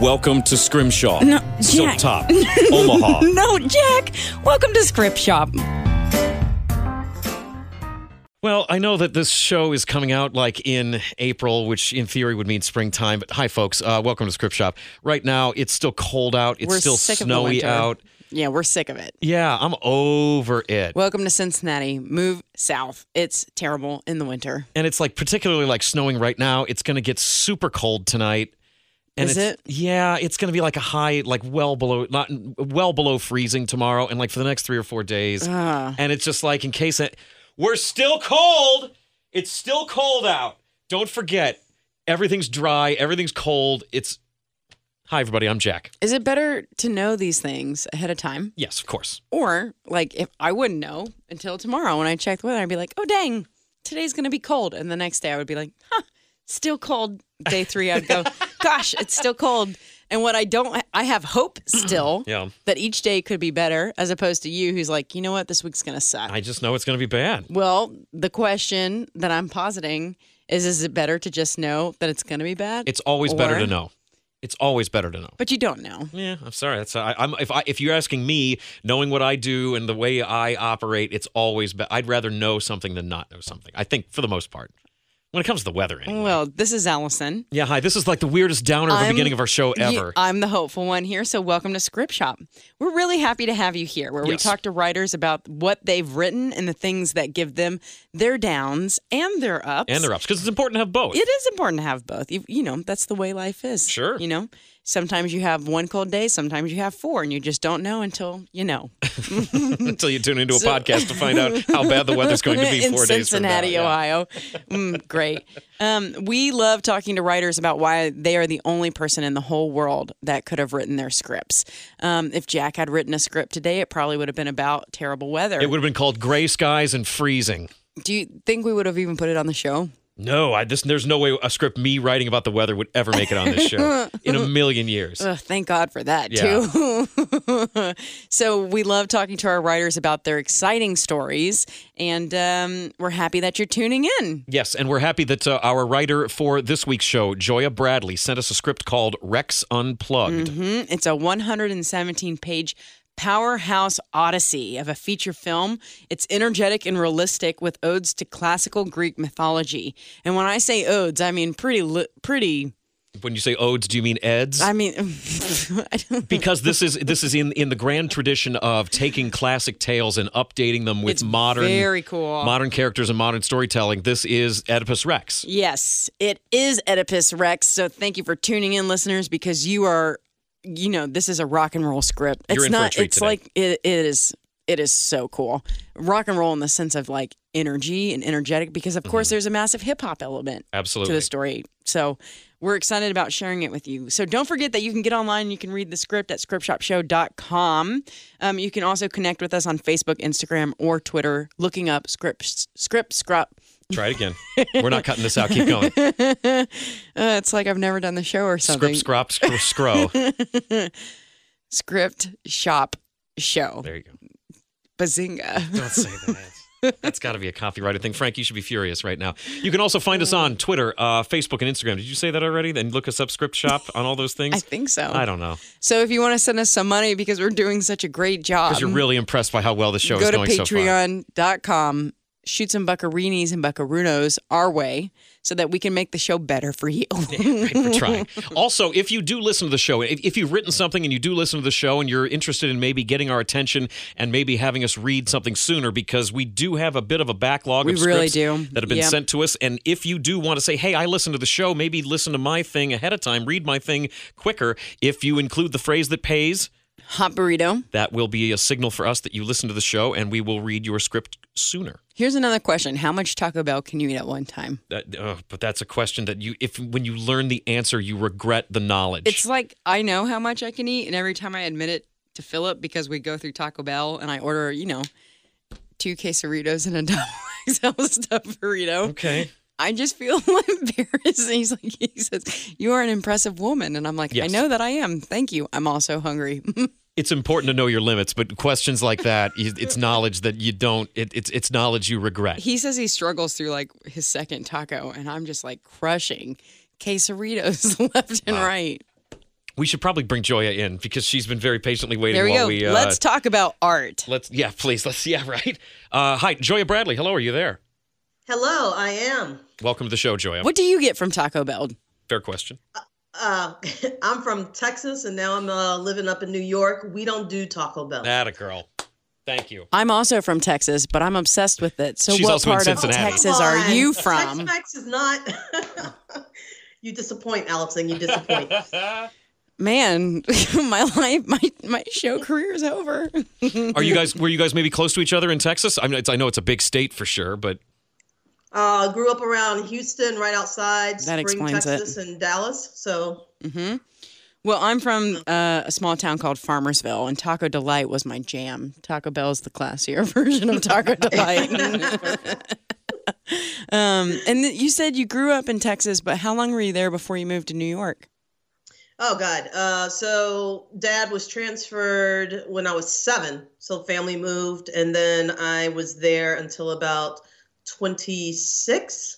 Welcome to Scrimshaw. No, Jack. Silktop. Omaha. No, Jack. Welcome to Script Shop. Well, I know that this show is coming out like in April, which in theory would mean springtime. But hi, folks. Welcome to Script Shop. Right now, it's still cold out. It's still snowy out. Yeah, we're sick of it. Yeah, I'm over it. Welcome to Cincinnati. Move south. It's terrible in the winter. And it's like particularly like snowing right now. It's going to get super cold tonight. And is it? Yeah, it's going to be like a high, like well below freezing tomorrow and like for the next 3 or 4 days. And it's just like in case it... We're still cold. It's still cold out. Don't forget, everything's dry. Everything's cold. It's... Hi, everybody. I'm Jack. Is it better to know these things ahead of time? Yes, of course. Or, like, if I wouldn't know until tomorrow when I check the weather, I'd be like, oh, dang, today's going to be cold. And the next day I would be like, huh, still cold. Day three, I'd go, gosh, it's still cold. And what I have hope still that each day could be better as opposed to you who's like, you know what, this week's going to suck. I just know it's going to be bad. Well, the question that I'm positing is it better to just know that it's going to be bad? It's always better to know. It's always better to know. But you don't know. Yeah, I'm sorry. That's if you're asking me, knowing what I do and the way I operate, it's always better. I'd rather know something than not know something, I think, for the most part. When it comes to the weather, anyway. Well, this is Allison. Yeah, hi. This is like the weirdest downer of the beginning of our show ever. I'm the hopeful one here, so welcome to Script Shop. We're really happy to have you here, where we talk to writers about what they've written and the things that give them their downs and their ups. And their ups, because it's important to have both. It is important to have both. You know, that's the way life is. Sure. You know, sometimes you have one cold day, sometimes you have four, and you just don't know until you know. Until you tune into a podcast to find out how bad the weather's going to be 4 days from now. In Cincinnati, Ohio. Great. We love talking to writers about why they are the only person in the whole world that could have written their scripts. If Jack had written a script today, it probably would have been about terrible weather. It would have been called Gray Skies and Freezing. Do you think we would have even put it on the show? No, there's no way a script me writing about the weather would ever make it on this show in a million years. Ugh, thank God for that, too. So we love talking to our writers about their exciting stories, and we're happy that you're tuning in. Yes, and we're happy that our writer for this week's show, Joya Bradley, sent us a script called Rex Unplugged. Mm-hmm. It's a 117-page powerhouse odyssey of a feature film. It's energetic and realistic with odes to classical Greek mythology. And when I say odes, I mean pretty. When you say odes, do you mean eds? I mean, I don't. Because this is in the grand tradition of taking classic tales and updating them with modern characters and modern storytelling. This is Oedipus Rex. Yes, it is Oedipus Rex. So thank you for tuning in, listeners, because you are. You know, this is a rock and roll script. It's not, it's today. Like, it is so cool. Rock and roll in the sense of like energy and energetic, because of course there's a massive hip hop element to the story. So we're excited about sharing it with you. So don't forget that you can get online and you can read the script at scriptshopshow.com. You can also connect with us on Facebook, Instagram, or Twitter, looking up script. Try it again. We're not cutting this out. Keep going. It's like I've never done the show or something. Script, scrop, scrow. Script, shop, show. There you go. Bazinga. Don't say that. That's got to be a copyrighted thing. Frank, you should be furious right now. You can also find us on Twitter, Facebook, and Instagram. Did you say that already? Then look us up, Script Shop, on all those things? I think so. I don't know. So if you want to send us some money because we're doing such a great job. Because you're really impressed by how well the show is going so far. Go to patreon.com. Shoot some buccarinis and buccarunos our way so that we can make the show better for you. Yeah, right, we're trying. Also, if you do listen to the show, if you've written something and you do listen to the show and you're interested in maybe getting our attention and maybe having us read something sooner, because we do have a bit of a backlog of scripts that have been sent to us. And if you do want to say, hey, I listened to the show, maybe listen to my thing ahead of time, read my thing quicker. If you include the phrase that pays... Hot burrito. That will be a signal for us that you listen to the show, and we will read your script sooner. Here's another question. How much Taco Bell can you eat at one time? But that's a question that when you learn the answer, you regret the knowledge. It's like, I know how much I can eat, and every time I admit it to Philip, because we go through Taco Bell, and I order, 2 quesadillas and a double XL stuffed burrito. Okay. I just feel embarrassed. And he says, you are an impressive woman. And I'm like, yes. I know that I am. Thank you. I'm also hungry. It's important to know your limits, but questions like that, it's knowledge that you don't, it's knowledge you regret. He says he struggles through his second taco, and I'm just crushing quesadillas left and right. We should probably bring Joya in because she's been very patiently waiting while we go. Let's talk about art. Let's, please. Hi, Joya Bradley. Hello, are you there? Hello, I am. Welcome to the show, Joya. What do you get from Taco Bell? Fair question. I'm from Texas, and now I'm living up in New York. We don't do Taco Bell. Atta girl. Thank you. I'm also from Texas, but I'm obsessed with it. So she's what part of Texas are you from? Tex-Mex is not. You disappoint, Alex, and you disappoint. Man, my life, my show career is over. Were you guys maybe close to each other in Texas? I mean, I know it's a big state for sure, but... grew up around Houston, right outside Spring, Texas, and Dallas. So, mm-hmm. Well, I'm from a small town called Farmersville, and Taco Delight was my jam. Taco Bell's the classier version of Taco Delight. And you said you grew up in Texas, but how long were you there before you moved to New York? Oh, God. So Dad was transferred when I was 7, so family moved, and then I was there until about 26,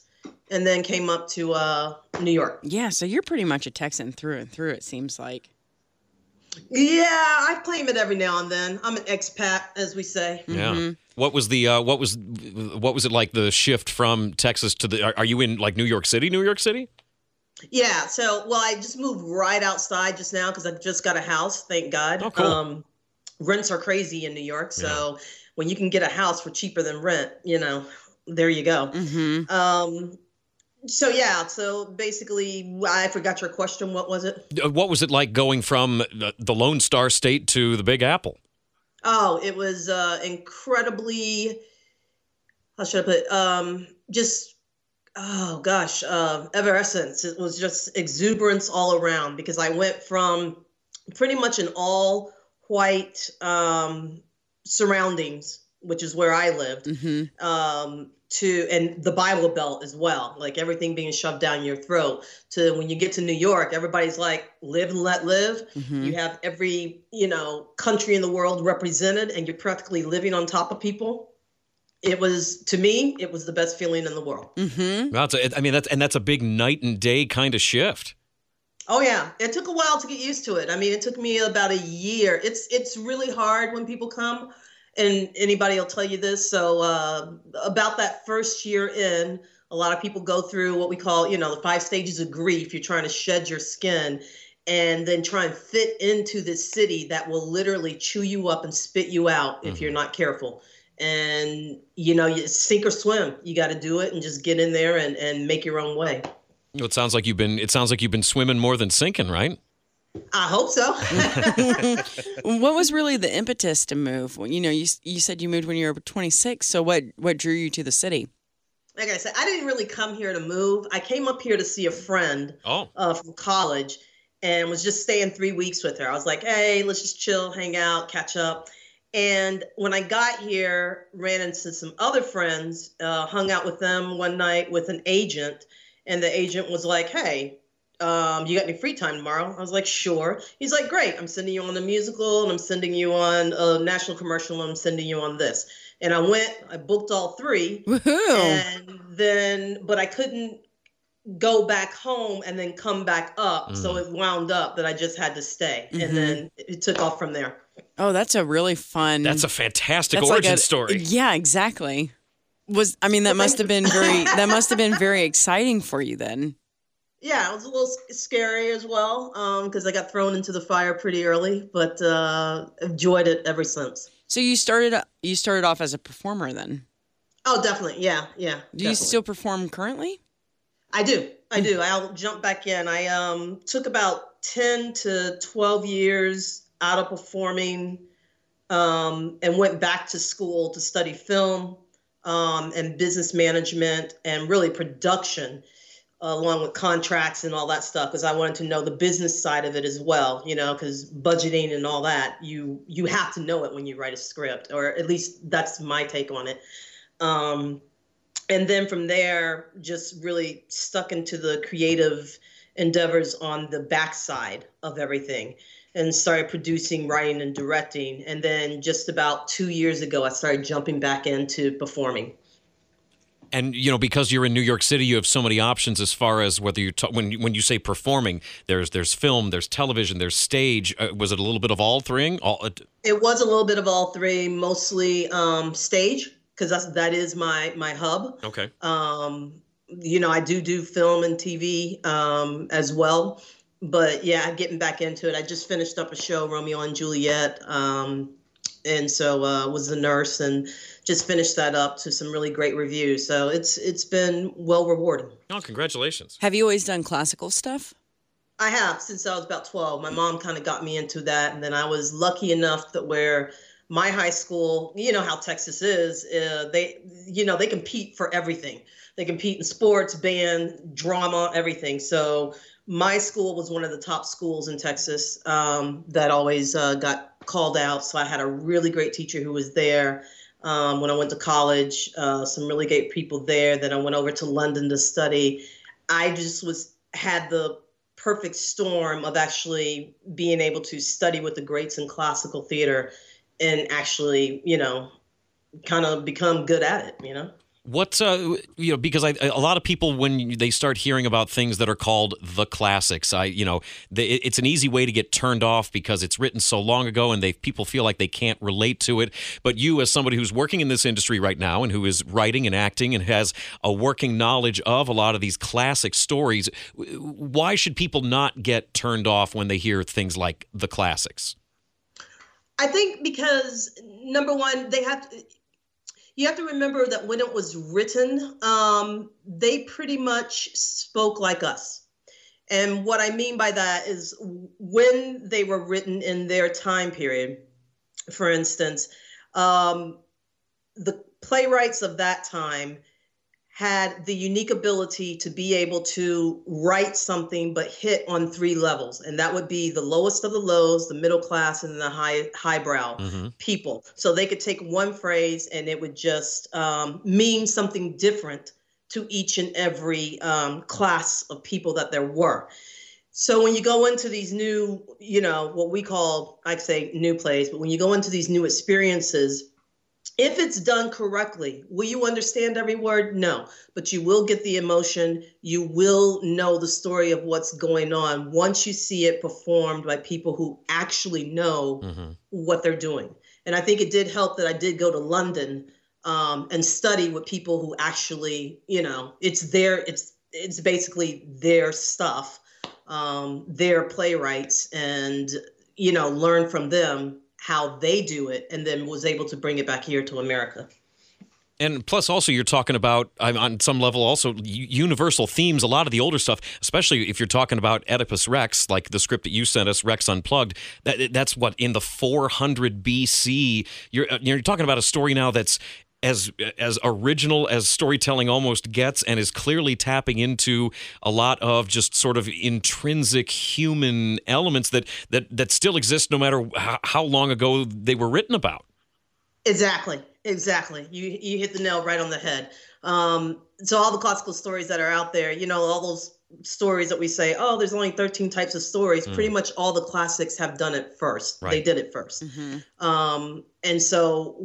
and then came up to New York. Yeah, so you're pretty much a Texan through and through, it seems like. Yeah, I claim it every now and then. I'm an expat, as we say. Yeah. Mm-hmm. What was the what was it like, the shift from Texas to are you in New York City? Yeah. So, well, I just moved right outside just now because I just got a house. Thank God. Oh, cool. Rents are crazy in New York, so when you can get a house for cheaper than rent, there you go. Mm-hmm. So basically, I forgot your question. What was it? What was it like going from the Lone Star State to the Big Apple? Oh, it was incredibly, how should I put it? Evanescence. It was just exuberance all around because I went from pretty much an all white surroundings, which is where I lived, mm-hmm. And the Bible Belt as well, everything being shoved down your throat, to when you get to New York, everybody's live and let live. Mm-hmm. You have every, country in the world represented, and you're practically living on top of people. To me, it was the best feeling in the world. Mm-hmm. That's a big night and day kind of shift. Oh, yeah. It took a while to get used to it. I mean, it took me about a year. It's really hard when people come. And anybody will tell you this. So about that first year in, a lot of people go through what we call, the 5 stages of grief. You're trying to shed your skin and then try and fit into this city that will literally chew you up and spit you out if you're not careful. And, you sink or swim. You got to do it and just get in there and make your own way. It sounds like you've been swimming more than sinking, right? I hope so. What was really the impetus to move? You said you moved when you were 26. So what drew you to the city? Like I said, I didn't really come here to move. I came up here to see a friend from college and was just staying 3 weeks with her. I was like, hey, let's just chill, hang out, catch up. And when I got here, ran into some other friends, hung out with them one night with an agent. And the agent was like, hey, you got any free time tomorrow? I was like, sure. He's like, great. I'm sending you on a musical, and I'm sending you on a national commercial, and I'm sending you on this. And I went, I booked all 3. Woohoo. And then, but I couldn't go back home and then come back up. Mm. So it wound up that I just had to stay. Mm-hmm. And then it took off from there. Oh, that's a really fun. That's a fantastic origin story. Yeah, exactly. That must have been very exciting for you then. Yeah, it was a little scary as well because I got thrown into the fire pretty early, but enjoyed it ever since. So you started off as a performer then? Oh, definitely. Yeah. You still perform currently? I do. I'll jump back in. I took about 10 to 12 years out of performing and went back to school to study film and business management and really production, along with contracts and all that stuff, because I wanted to know the business side of it as well, you know, because budgeting and all that, you have to know it when you write a script, or at least that's my take on it. And then from there, just really stuck into the creative endeavors on the backside of everything and started producing, writing, and directing. And then just about 2 years ago, I started jumping back into performing. And, you know, because you're in New York City, you have so many options as far as whether you when you say performing, there's film, there's television, there's stage. Was it a little bit of all three? It was a little bit of all three, mostly stage, because that is my hub. Okay. You know, I do film and TV as well. But, yeah, getting back into it. I just finished up a show, Romeo and Juliet, and so was the nurse, and just finished that up to some really great reviews. So it's been well rewarding. Oh, congratulations. Have you always done classical stuff? I have, since I was about 12. My mom kind of got me into that, and then I was lucky enough that where my high school, you know how Texas is, they compete for everything. They compete in sports, band, drama, everything. So my school was one of the top schools in Texas that always got called out. So I had a really great teacher who was there when I went to college, some really great people there. Then I went over to London to study. I just had the perfect storm of actually being able to study with the greats in classical theater and actually, you know, kind of become good at it, you know? What's, you know, because a lot of people, when they start hearing about things that are called the classics, it's an easy way to get turned off because it's written so long ago and people feel like they can't relate to it. But you, as somebody who's working in this industry right now and who is writing and acting and has a working knowledge of a lot of these classic stories, why should people not get turned off when they hear things like the classics? I think because, number one, you have to remember that when it was written, they pretty much spoke like us. And what I mean by that is when they were written in their time period, for instance, the playwrights of that time had the unique ability to be able to write something but hit on three levels. And that would be the lowest of the lows, the middle class, and the highbrow people. So they could take one phrase and it would just mean something different to each and every class of people that there were. So when you go into these new, you know, what we call, I'd say new plays, but when you go into these new experiences, if it's done correctly, will you understand every word? No, but you will get the emotion. You will know the story of what's going on once you see it performed by people who actually know what they're doing. And I think it did help that I did go to London and study with people who actually, you know, it's basically their stuff, their playwrights, and, you know, learn from them how they do it, and then was able to bring it back here to America. And plus, also, you're talking about, on some level, also universal themes. A lot of the older stuff, especially if you're talking about Oedipus Rex, like the script that you sent us, Rex Unplugged, that's what, in the 400 BC, you're talking about a story now that's as original as storytelling almost gets, and is clearly tapping into a lot of just sort of intrinsic human elements that still exist no matter how long ago they were written about. Exactly. You hit the nail right on the head. So all the classical stories that are out there, you know, all those stories that we say, oh, there's only 13 types of stories. Pretty much all the classics have done it first. Right. They did it first. And so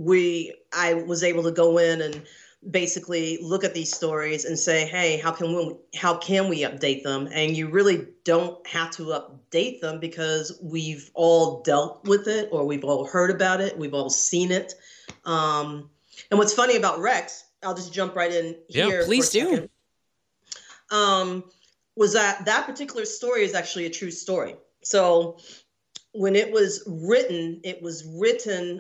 I was able to go in and basically look at these stories and say, hey, how can we update them? And you really don't have to update them because we've all dealt with it, or we've all heard about it. We've all seen it. And what's funny about Rex, I'll just jump right in here. Yeah, please do. Was that particular story is actually a true story. So when it was written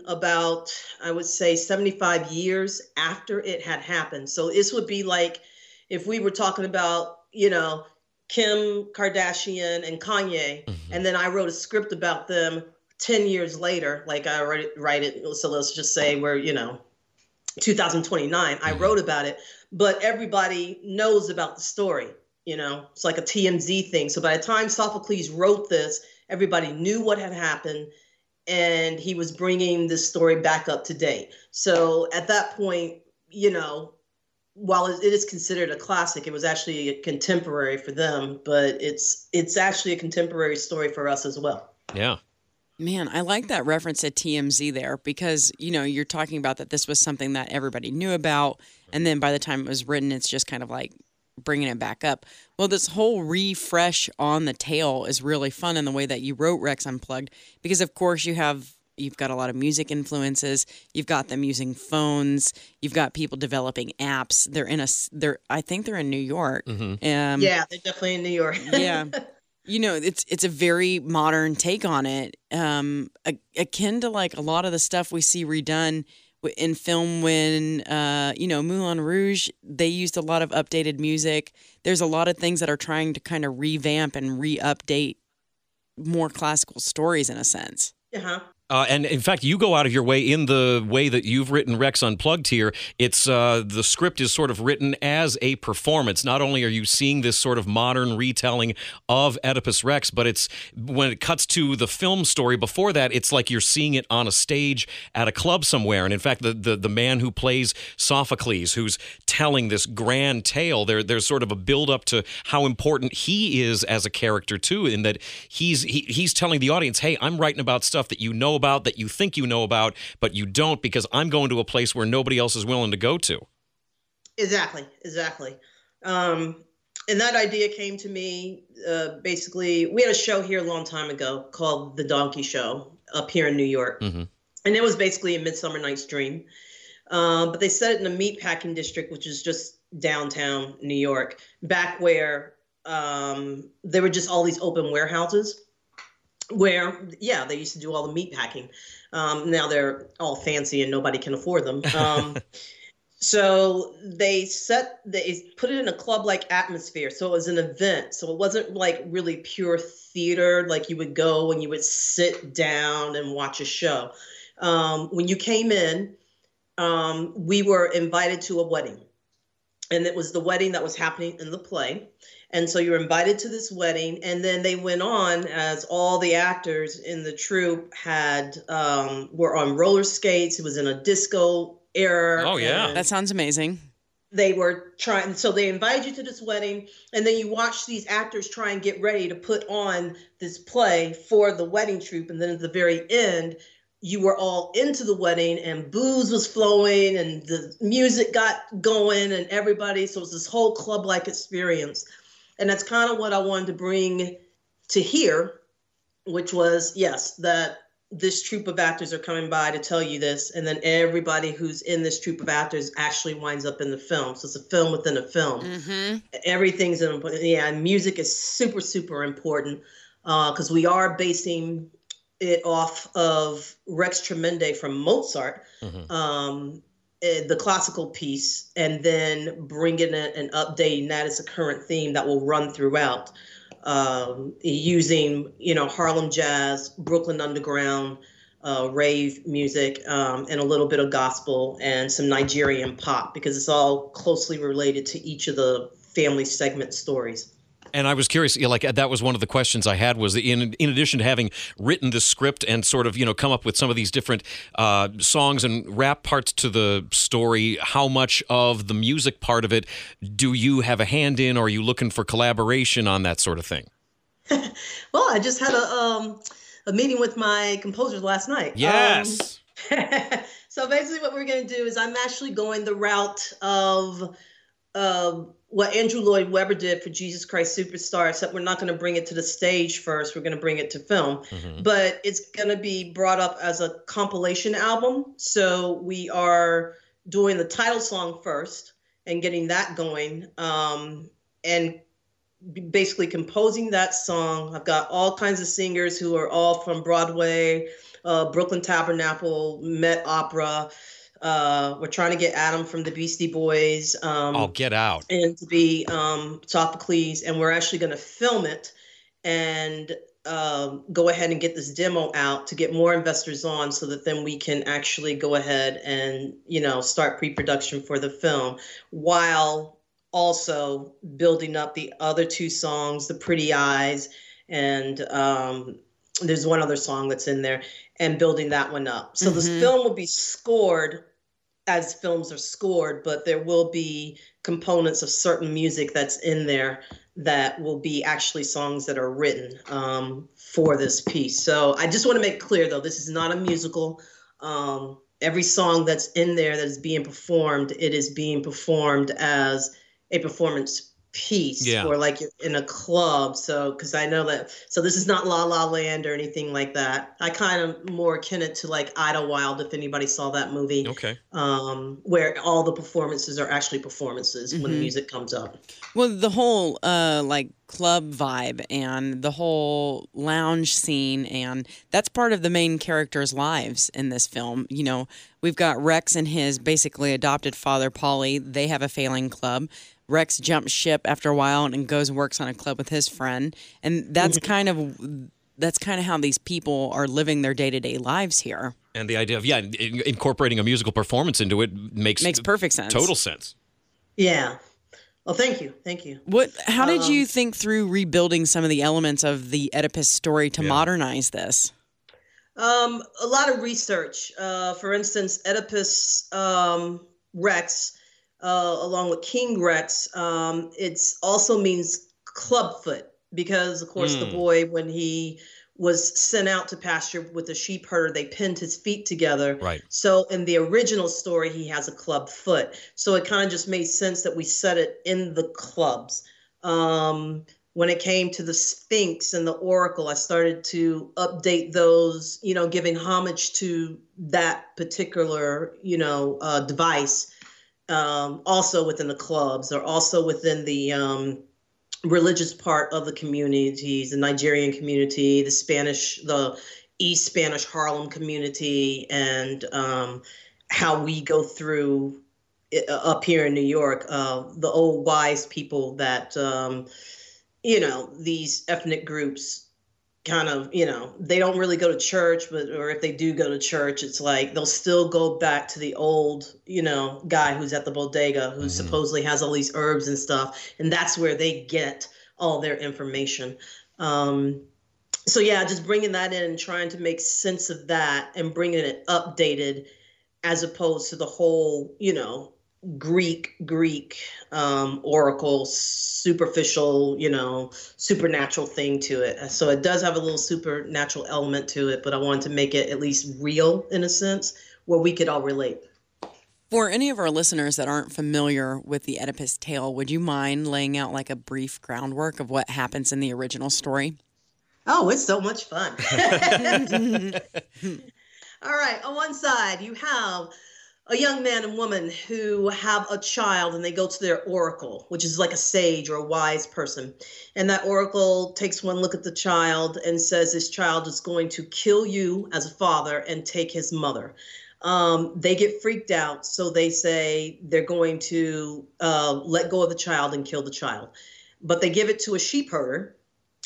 about, I would say, 75 years after it had happened. So this would be like if we were talking about, you know, Kim Kardashian and Kanye, and then I wrote a script about them 10 years later, like I already write it, so let's just say we're, 2029, I wrote about it, but everybody knows about the story, it's like a TMZ thing. So by the time Sophocles wrote this, everybody knew what had happened, and he was bringing this story back up to date. So at that point, while it is considered a classic, it was actually a contemporary for them, but it's actually a contemporary story for us as well. Yeah. Man, I like that reference at TMZ there because, you're talking about that this was something that everybody knew about. And then by the time it was written, it's just kind of like bringing it back up. Well, this whole refresh on the tale is really fun in the way that you wrote Rex Unplugged because, of course, you've got a lot of music influences. You've got them using phones. You've got people developing apps. I think they're in New York. Mm-hmm. Yeah, they're definitely in New York. Yeah. It's a very modern take on it, akin to like a lot of the stuff we see redone in film when, Moulin Rouge, they used a lot of updated music. There's a lot of things that are trying to kind of revamp and re-update more classical stories in a sense. Uh-huh. And in fact, you go out of your way in the way that you've written Rex Unplugged here. It's the script is sort of written as a performance. Not only are you seeing this sort of modern retelling of Oedipus Rex, but it's when it cuts to the film story before that, it's like you're seeing it on a stage at a club somewhere. And in fact, the man who plays Sophocles, who's telling this grand tale, there's sort of a build up to how important he is as a character too, in that he's telling the audience, hey, I'm writing about stuff that you know about, that you think you know about, but you don't, because I'm going to a place where nobody else is willing to go to. Exactly. And that idea came to me, basically, we had a show here a long time ago called The Donkey Show up here in New York. Mm-hmm. And it was basically a Midsummer Night's Dream. But they set it in the meatpacking district, which is just downtown New York, back where there were just all these open warehouses where, yeah, they used to do all the meat packing. Now they're all fancy and nobody can afford them. So they put it in a club-like atmosphere. So it was an event. So it wasn't like really pure theater, like you would go and you would sit down and watch a show. When you came in, we were invited to a wedding. And it was the wedding that was happening in the play. And so you were invited to this wedding. And then they went on, as all the actors in the troupe were on roller skates. It was in a disco era. Oh, yeah. That sounds amazing. They were trying. So they invite you to this wedding. And then you watch these actors try and get ready to put on this play for the wedding troupe. And then at the very end, you were all into the wedding and booze was flowing and the music got going and everybody. So it was this whole club-like experience. And that's kind of what I wanted to bring to here, which was, yes, that this troupe of actors are coming by to tell you this. And then everybody who's in this troupe of actors actually winds up in the film. So it's a film within a film. Mm-hmm. Everything's important. Yeah. Music is super, super important because we are basing it off of Rex Tremende from Mozart, mm-hmm. The classical piece, and then bringing it and updating that as a current theme that will run throughout, using Harlem jazz, Brooklyn underground, rave music, and a little bit of gospel and some Nigerian pop, because it's all closely related to each of the family segment stories. And I was curious, that was one of the questions I had, was in addition to having written the script and sort of, come up with some of these different songs and rap parts to the story, how much of the music part of it do you have a hand in, or are you looking for collaboration on that sort of thing? Well, I just had a meeting with my composers last night. Yes. So basically what we're going to do is I'm actually going the route of what Andrew Lloyd Webber did for Jesus Christ Superstar, except we're not going to bring it to the stage first. We're going to bring it to film. Mm-hmm. But it's going to be brought up as a compilation album. So we are doing the title song first and getting that going, and basically composing that song. I've got all kinds of singers who are all from Broadway, Brooklyn Tabernacle, Met Opera. We're trying to get Adam from the Beastie Boys. Oh, get out. And to be Sophocles. And we're actually going to film it and go ahead and get this demo out to get more investors on so that then we can actually go ahead and, you know, start pre-production for the film while also building up the other two songs, The Pretty Eyes and there's one other song that's in there, and building that one up. So this film will be scored as films are scored, but there will be components of certain music that's in there that will be actually songs that are written for this piece. So I just want to make clear, though, this is not a musical. Every song that's in there that is being performed, it is being performed as a performance piece or like you're in a club. So, because I know that, so this is not La La Land or anything like that. I kind of more akin it to like Idlewild, if anybody saw that movie. Okay. Where all the performances are actually performances when the music comes up. Well, the whole like club vibe and the whole lounge scene, and that's part of the main characters' lives in this film. You know, we've got Rex and his basically adopted father, Polly. They have a failing club. Rex jumps ship after a while and goes and works on a club with his friend, and that's kind of how these people are living their day-to-day lives here. And the idea of incorporating a musical performance into it makes perfect sense. Total sense. Yeah. Oh, thank you. How did you think through rebuilding some of the elements of the Oedipus story to modernize this? A lot of research. For instance, Oedipus Rex, along with King Rex, it's also means clubfoot because, of course, the boy, when he was sent out to pasture with the sheep herder, they pinned his feet together. Right. So in the original story, he has a club foot. So it kind of just made sense that we set it in the clubs. When it came to the Sphinx and the Oracle, I started to update those, you know, giving homage to that particular, you know, device. Also within the clubs or also within the religious part of the communities, the Nigerian community, the East Spanish Harlem community, and how we go through up here in New York, the old wise people that, you know, these ethnic groups kind of, you know, they don't really go to church, but, or if they do go to church, it's like they'll still go back to the old, you know, guy who's at the bodega who supposedly has all these herbs and stuff. And that's where they get all their information. So, yeah, just bringing that in and trying to make sense of that and bringing it updated as opposed to the whole, you know, Greek oracle superficial, you know, supernatural thing to it. So it does have a little supernatural element to it, but I wanted to make it at least real in a sense where we could all relate. For any of our listeners that aren't familiar with the Oedipus tale, would you mind laying out like a brief groundwork of what happens in the original story? Oh, it's so much fun. All right. On one side, you have a young man and woman who have a child and they go to their oracle, which is like a sage or a wise person. And that oracle takes one look at the child and says, this child is going to kill you as a father and take his mother. They get freaked out. So they say they're going to let go of the child and kill the child. But they give it to a sheep herder.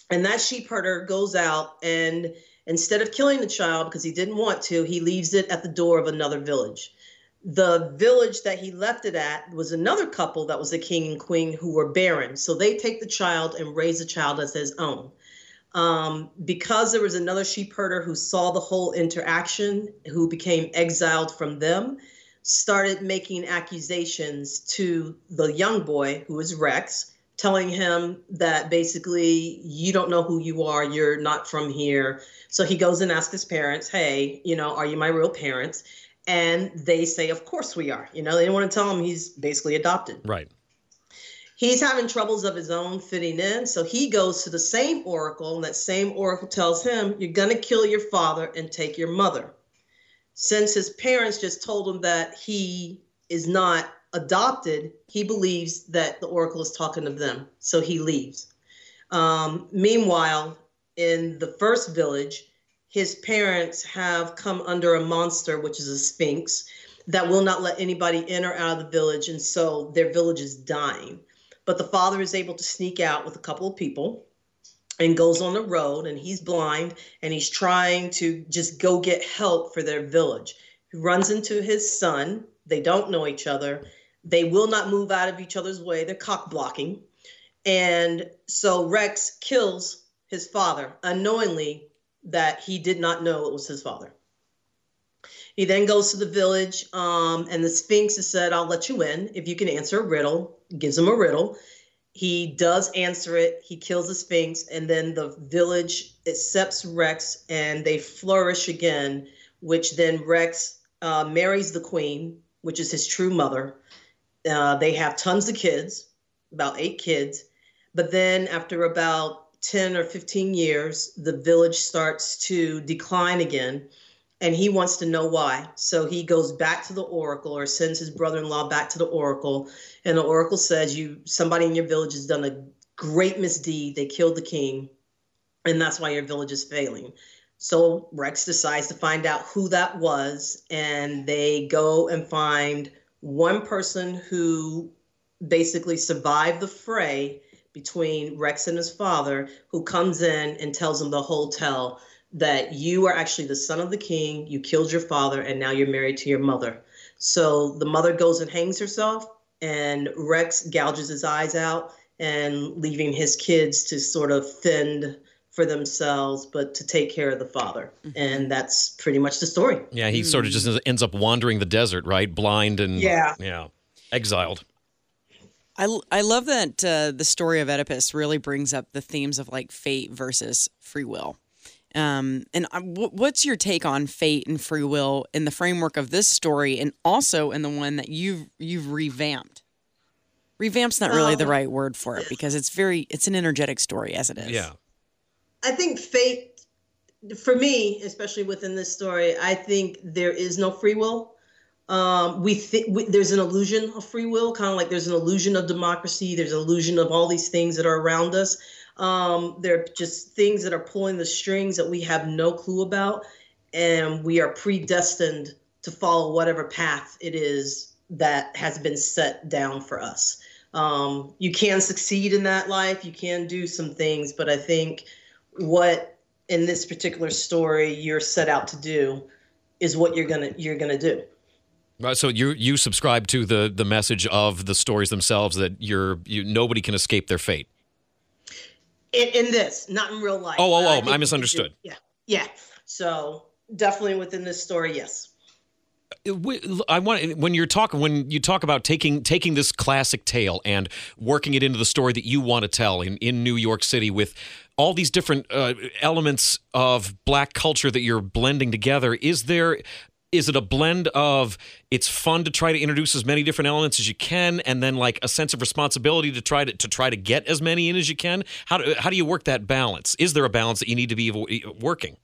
And that sheep herder goes out and instead of killing the child because he didn't want to, he leaves it at the door of another village. The village that he left it at was another couple that was a king and queen who were barren. So they take the child and raise the child as his own. Because there was another sheep herder who saw the whole interaction, who became exiled from them, started making accusations to the young boy, who is Rex, telling him that basically, you don't know who you are, you're not from here. So he goes and asks his parents, hey, you know, are you my real parents? And they say, of course we are. You know, they didn't want to tell him he's basically adopted. Right. He's having troubles of his own fitting in. So he goes to the same oracle, and that same oracle tells him, you're going to kill your father and take your mother. Since his parents just told him that he is not adopted, he believes that the oracle is talking to them. So he leaves. Meanwhile, in the first village, his parents have come under a monster, which is a sphinx, that will not let anybody in or out of the village. And so their village is dying. But the father is able to sneak out with a couple of people. and goes on the road, and he's blind, and he's trying to just go get help for their village. He runs into his son. They don't know each other. They will not move out of each other's way. They're cock blocking. And so Rex kills his father, unknowingly, that he did not know it was his father. He then goes to the village, and the Sphinx has said, I'll let you in if you can answer a riddle. Gives him a riddle. He does answer it. He kills the Sphinx, and then the village accepts Rex, and they flourish again, which then Rex marries the queen, which is his true mother. They have tons of kids, about 8 kids. But then after about 10 or 15 years, the village starts to decline again, and he wants to know why. So he goes back to the oracle, or sends his brother-in-law back to the oracle, and the oracle says, somebody in your village has done a great misdeed. They killed the king, and that's why your village is failing. So Rex decides to find out who that was, and they go and find one person who basically survived the fray between Rex and his father, who comes in and tells him the whole tale, that you are actually the son of the king, you killed your father, and now you're married to your mother. So the mother goes and hangs herself, and Rex gouges his eyes out, and leaving his kids to sort of fend for themselves, but to take care of the father. Mm-hmm. And that's pretty much the story. Yeah, he sort of just ends up wandering the desert, right? Blind and exiled. I love that the story of Oedipus really brings up the themes of like fate versus free will. What's your take on fate and free will in the framework of this story, and also in the one that you've revamped? Revamp's not really the right word for it, because it's an energetic story as it is. Yeah, I think fate, for me, especially within this story, I think there is no free will. There's an illusion of free will, kind of like there's an illusion of democracy. There's an illusion of all these things that are around us. They're just things that are pulling the strings that we have no clue about, and we are predestined to follow whatever path it is that has been set down for us. You can succeed in that life, you can do some things, but I think what in this particular story you're set out to do is what you're gonna do. Right, so you subscribe to the message of the stories themselves, that nobody can escape their fate. In this, not in real life. Oh, I misunderstood. Yeah. So definitely within this story, yes. When you talk about taking this classic tale and working it into the story that you want to tell in New York City, with all these different elements of Black culture that you're blending together, is it a blend of it's fun to try to introduce as many different elements as you can, and then like a sense of responsibility to try to get as many in as you can? How do you work that balance? Is there a balance that you need to be working?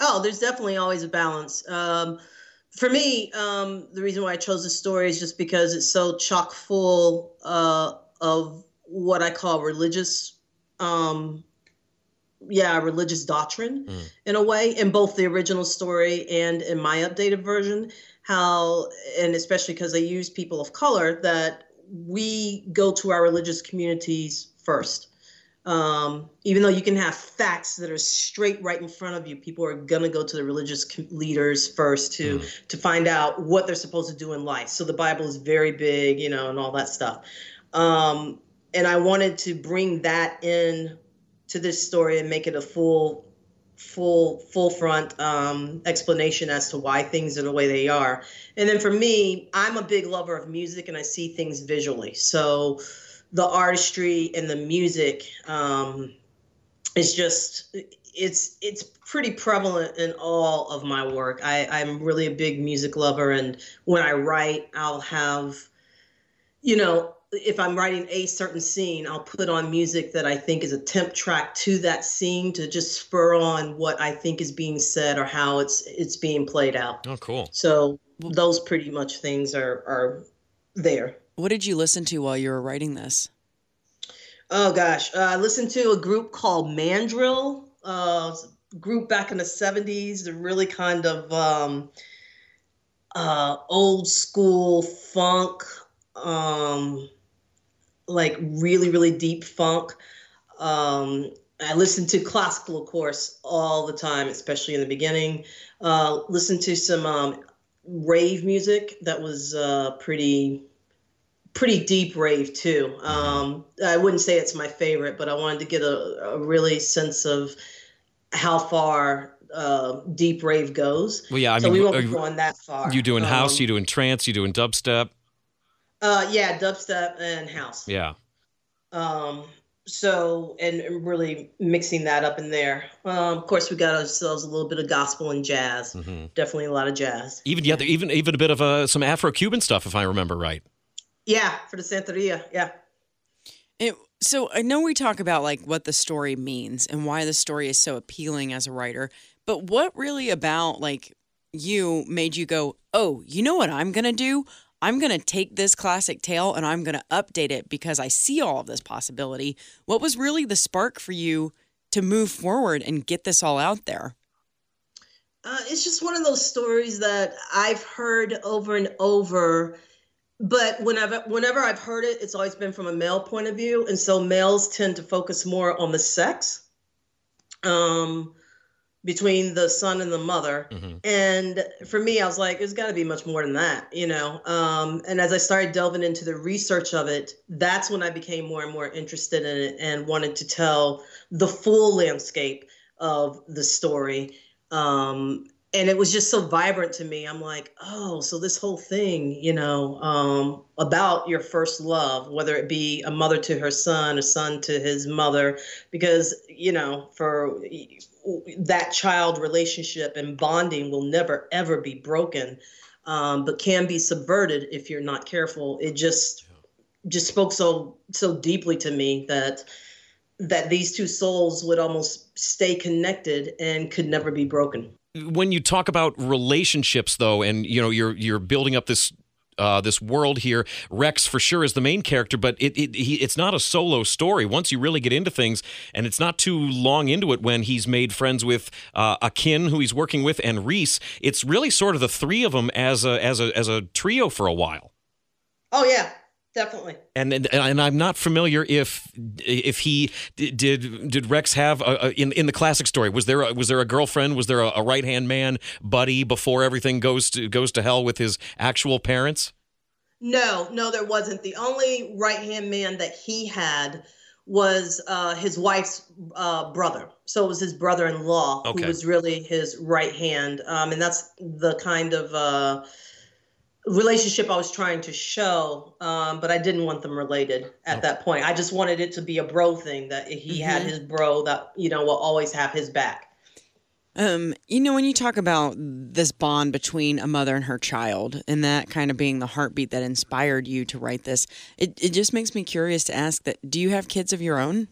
Oh, there's definitely always a balance. For me, the reason why I chose this story is just because it's so chock full of what I call religious doctrine in a way, in both the original story and in my updated version, and especially because I use people of color, that we go to our religious communities first. Even though you can have facts that are straight right in front of you, people are going to go to the religious leaders first to find out what they're supposed to do in life. So the Bible is very big, and all that stuff. And I wanted to bring that in to this story and make it a full front explanation as to why things are the way they are. And then for me, I'm a big lover of music, and I see things visually. So the artistry and the music is just, it's pretty prevalent in all of my work. I'm really a big music lover, and when I write, I'll have, if I'm writing a certain scene, I'll put on music that I think is a temp track to that scene to just spur on what I think is being said or how it's being played out. Oh, cool. So those pretty much things are there. What did you listen to while you were writing this? Oh, gosh. I listened to a group called Mandrill, a group back in the 70s. They're really kind of old school funk, like really, really deep funk. I listened to classical, of course, all the time, especially in the beginning. Listened to some rave music that was pretty deep rave too. I wouldn't say it's my favorite, but I wanted to get a really sense of how far deep rave goes. Well, yeah, I mean, we won't be going that far. You doing house? You doing trance? You doing dubstep? Yeah, dubstep and house. Yeah. So, and really mixing that up in there. Of course, we got ourselves a little bit of gospel and jazz. Mm-hmm. Definitely a lot of jazz. Even a bit of some Afro-Cuban stuff, if I remember right. Yeah, for the Santeria, yeah. So I know we talk about like what the story means and why the story is so appealing as a writer, but what really about like you made you go, oh, you know what I'm going to do? I'm going to take this classic tale and I'm going to update it because I see all of this possibility. What was really the spark for you to move forward and get this all out there? It's just one of those stories that I've heard over and over, but whenever I've heard it, it's always been from a male point of view. And so males tend to focus more on the sex between the son and the mother. Mm-hmm. And for me, I was like, there's gotta be much more than that, you know? And as I started delving into the research of it, that's when I became more and more interested in it and wanted to tell the full landscape of the story. And it was just so vibrant to me. I'm like, oh, so this whole thing, you know, about your first love, whether it be a mother to her son, a son to his mother, because, you know, for that child relationship and bonding will never, ever be broken, but can be subverted if you're not careful. It just spoke so deeply to me that these two souls would almost stay connected and could never be broken. When you talk about relationships, though, and you know you're building up this this world here, Rex for sure is the main character, but it's not a solo story. Once you really get into things, and it's not too long into it when he's made friends with Akin, who he's working with, and Reese. It's really sort of the three of them as a trio for a while. Oh yeah. Definitely. And I'm not familiar if he did Rex have in the classic story, was there a girlfriend, was there a right-hand man buddy before everything goes to hell with his actual parents? No, there wasn't. The only right-hand man that he had was his wife's brother. So it was his brother-in-law, okay, who was really his right hand. And that's the kind of relationship I was trying to show, but I didn't want them related at that point. I just wanted it to be a bro thing, that he had his bro that, you know, will always have his back. You know, when you talk about this bond between a mother and her child and that kind of being the heartbeat that inspired you to write this, it just makes me curious to ask that, do you have kids of your own?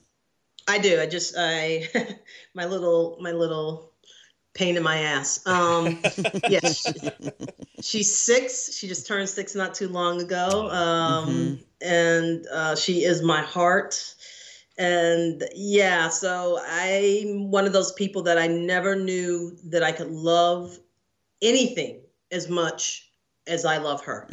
I do. I my little pain in my ass. Yes. Yeah, she's 6. She just turned 6 not too long ago. And she is my heart. And yeah, so I'm one of those people that I never knew that I could love anything as much as I love her.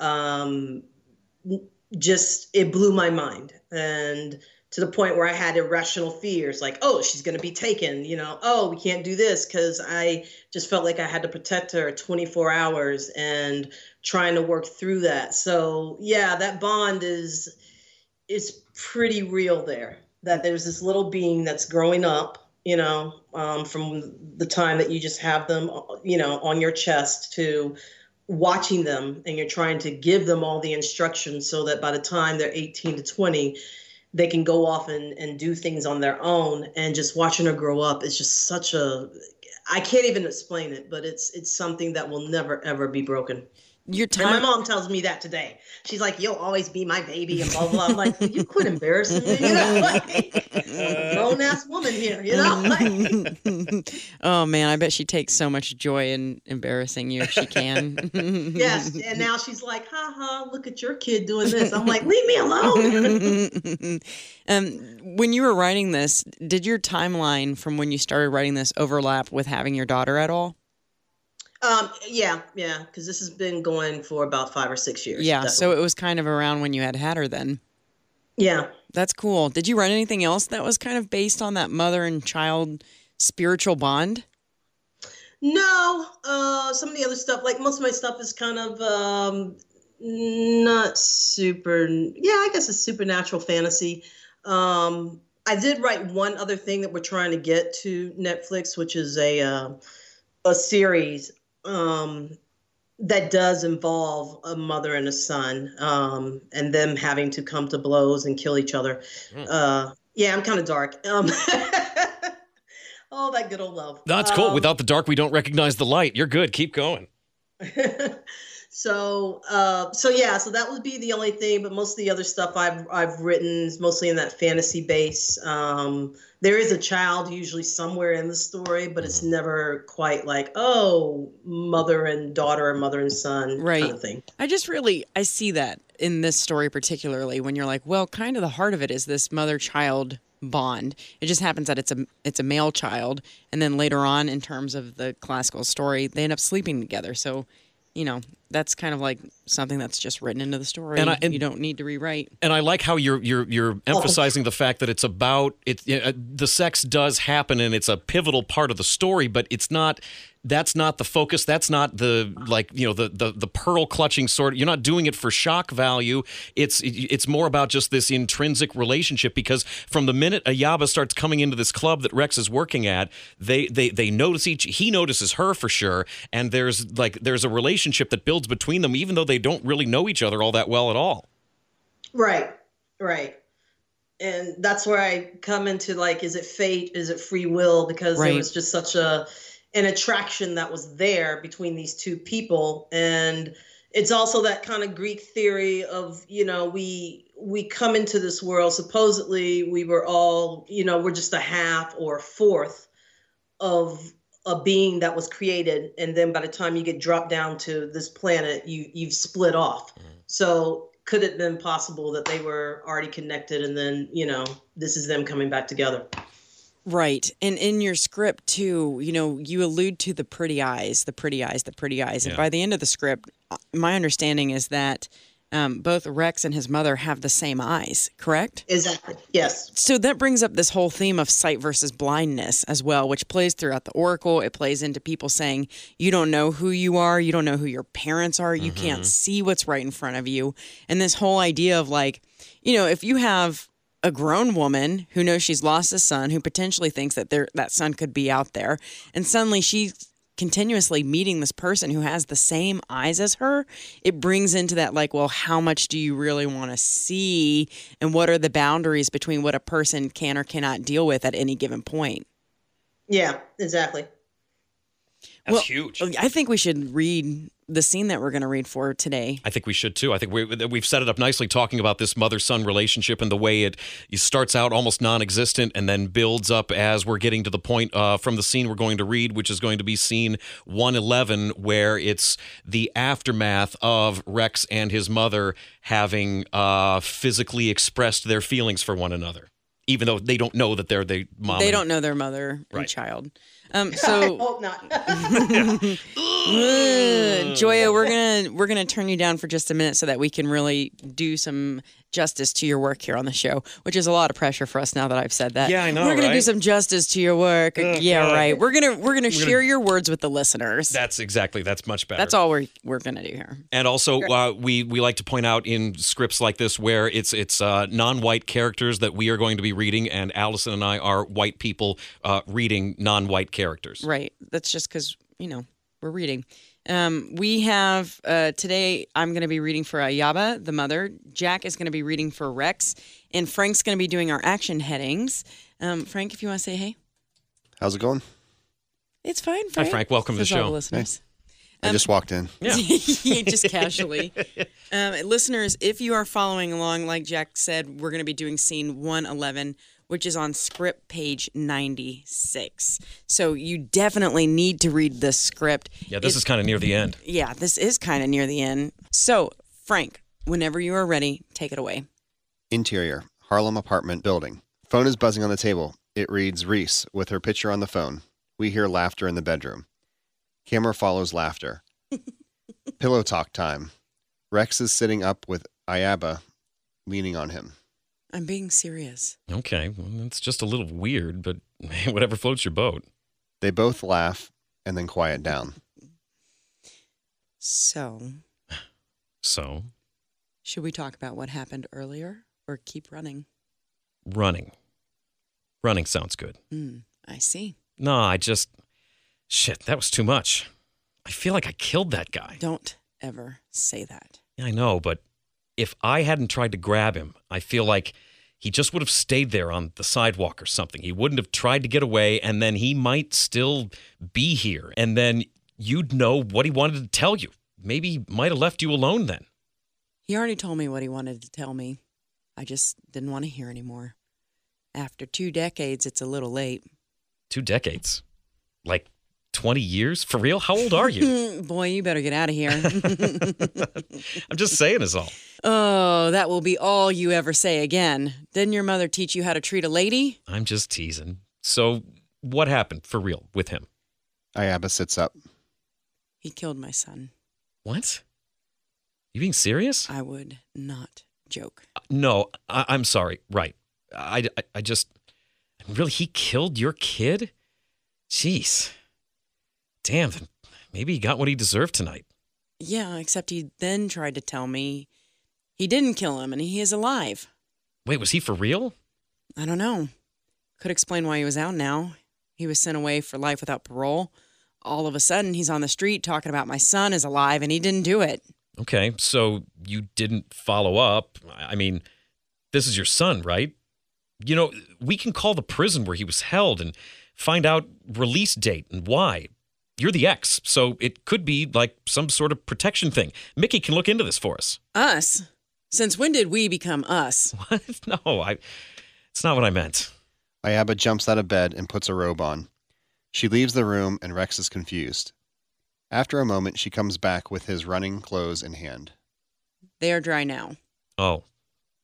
Mm-hmm. Just, it blew my mind. And to the point where I had irrational fears, like, oh, she's going to be taken, you know, oh, we can't do this, because I just felt like I had to protect her 24 hours and trying to work through that. So, yeah, that bond is pretty real there, that there's this little being that's growing up, you know, from the time that you just have them, you know, on your chest to watching them, and you're trying to give them all the instructions so that by the time they're 18 to 20, they can go off and do things on their own. And just watching her grow up is just such a, I can't even explain it, but it's something that will never, ever be broken. My mom tells me that today. She's like, you'll always be my baby and blah, blah. I'm like, you quit embarrassing me. You know, like, grown-ass woman here, you know? Like, oh, man, I bet she takes so much joy in embarrassing you if she can. Yes, and now she's like, ha-ha, look at your kid doing this. I'm like, leave me alone. When you were writing this, did your timeline from when you started writing this overlap with having your daughter at all? Yeah, because this has been going for about 5 or 6 years. Yeah, definitely. So it was kind of around when you had her then. Yeah. That's cool. Did you run anything else that was kind of based on that mother and child spiritual bond? No. Some of the other stuff, like most of my stuff is kind of not super. Yeah, I guess it's supernatural fantasy. I did write one other thing that we're trying to get to Netflix, which is a series that does involve a mother and a son, and them having to come to blows and kill each other. Yeah, I'm kind of dark. Oh, that good old love. That's cool. Without the dark, we don't recognize the light. You're good. Keep going. So that would be the only thing, but most of the other stuff I've written is mostly in that fantasy base. There is a child usually somewhere in the story, but it's never quite like, oh, mother and daughter or mother and son kind of thing. I see that in this story particularly when you're like, well, kind of the heart of it is this mother-child bond. It just happens that it's a male child, and then later on in terms of the classical story, they end up sleeping together. So you know, that's kind of like something that's just written into the story, and you don't need to rewrite. And I like how you're emphasizing the fact that it's about it. The sex does happen, and it's a pivotal part of the story, but it's not. That's not the focus. That's not the the pearl clutching sort. You're not doing it for shock value. It's more about just this intrinsic relationship, because from the minute Ayaba starts coming into this club that Rex is working at, they notice he notices her for sure, and there's a relationship that builds between them, even though they don't really know each other all that well at all. Right. And that's where I come into like, is it fate? Is it free will? Because there was just such an attraction that was there between these two people. And it's also that kind of Greek theory of, we come into this world, supposedly we were all, we're just a half or a fourth of a being that was created. And then by the time you get dropped down to this planet, you've split off. So could it have been possible that they were already connected and then, this is them coming back together? Right. And in your script, too, you allude to the pretty eyes. Yeah. And by the end of the script, my understanding is that both Rex and his mother have the same eyes, correct? Exactly. Yes. So that brings up this whole theme of sight versus blindness as well, which plays throughout the Oracle. It plays into people saying, you don't know who you are. You don't know who your parents are. You can't see what's right in front of you. And this whole idea of like, if you have a grown woman who knows she's lost a son, who potentially thinks that that son could be out there, and suddenly she's continuously meeting this person who has the same eyes as her, it brings into that like, well, how much do you really want to see, and what are the boundaries between what a person can or cannot deal with at any given point? Yeah, exactly. That's huge. I think we should read the scene that we're going to read for today. I think we should, too. I think we've set it up nicely talking about this mother-son relationship and the way it starts out almost non-existent and then builds up as we're getting to the point from the scene we're going to read, which is going to be scene 111, where it's the aftermath of Rex and his mother having physically expressed their feelings for one another, even though they don't know that they're the mom. They don't know their mother and child. I hope not. Joya, we're gonna turn you down for just a minute so that we can really do some justice to your work here on the show, which is a lot of pressure for us now that I've said that. Yeah, I know. We're gonna do some justice to your work. We're gonna share your words with the listeners. That's much better. That's all we're gonna do here. And also, we like to point out in scripts like this where it's non-white characters that we are going to be reading, and Allison and I are white people reading non-white characters. Right. That's just because, we're reading. We have today I'm going to be reading for Ayaba, the mother. Jack is going to be reading for Rex. And Frank's going to be doing our action headings. Frank, if you want to say hey. How's it going? It's fine, Frank. Hi, Frank. Welcome to the show. All the listeners. Hey. I just walked in. Yeah. Just casually. Listeners, if you are following along, like Jack said, we're going to be doing scene 111, which is on script page 96. So you definitely need to read this script. Yeah, this is kind of near the end. Yeah, this is kind of near the end. So, Frank, whenever you are ready, take it away. Interior, Harlem apartment building. Phone is buzzing on the table. It reads Reese with her picture on the phone. We hear laughter in the bedroom. Camera follows laughter. Pillow talk time. Rex is sitting up with Ayaba leaning on him. I'm being serious. Okay, well, that's just a little weird, but whatever floats your boat. They both laugh and then quiet down. So? Should we talk about what happened earlier or keep running? Running sounds good. I see. No, shit, that was too much. I feel like I killed that guy. Don't ever say that. Yeah, I know, but if I hadn't tried to grab him, I feel like he just would have stayed there on the sidewalk or something. He wouldn't have tried to get away, and then he might still be here. And then you'd know what he wanted to tell you. Maybe he might have left you alone then. He already told me what he wanted to tell me. I just didn't want to hear anymore. After 2 decades, it's a little late. 2 decades? Like 20 years? For real? How old are you? Boy, you better get out of here. I'm just saying is all. Oh, that will be all you ever say again. Didn't your mother teach you how to treat a lady? I'm just teasing. So what happened for real with him? Ayaba sits up. He killed my son. What? You being serious? I would not joke. No, I'm sorry. Right. Really, he killed your kid? Jeez. Damn, maybe he got what he deserved tonight. Yeah, except he then tried to tell me he didn't kill him and he is alive. Wait, was he for real? I don't know. Could explain why he was out now. He was sent away for life without parole. All of a sudden, he's on the street talking about my son is alive and he didn't do it. Okay, so you didn't follow up. I mean, this is your son, right? You know, we can call the prison where he was held and find out release date and why. You're the ex, so it could be like some sort of protection thing. Mickey can look into this for us. Us? Since when did we become us? What? No, it's not what I meant. Ayaba jumps out of bed and puts a robe on. She leaves the room and Rex is confused. After a moment, she comes back with his running clothes in hand. They are dry now. Oh,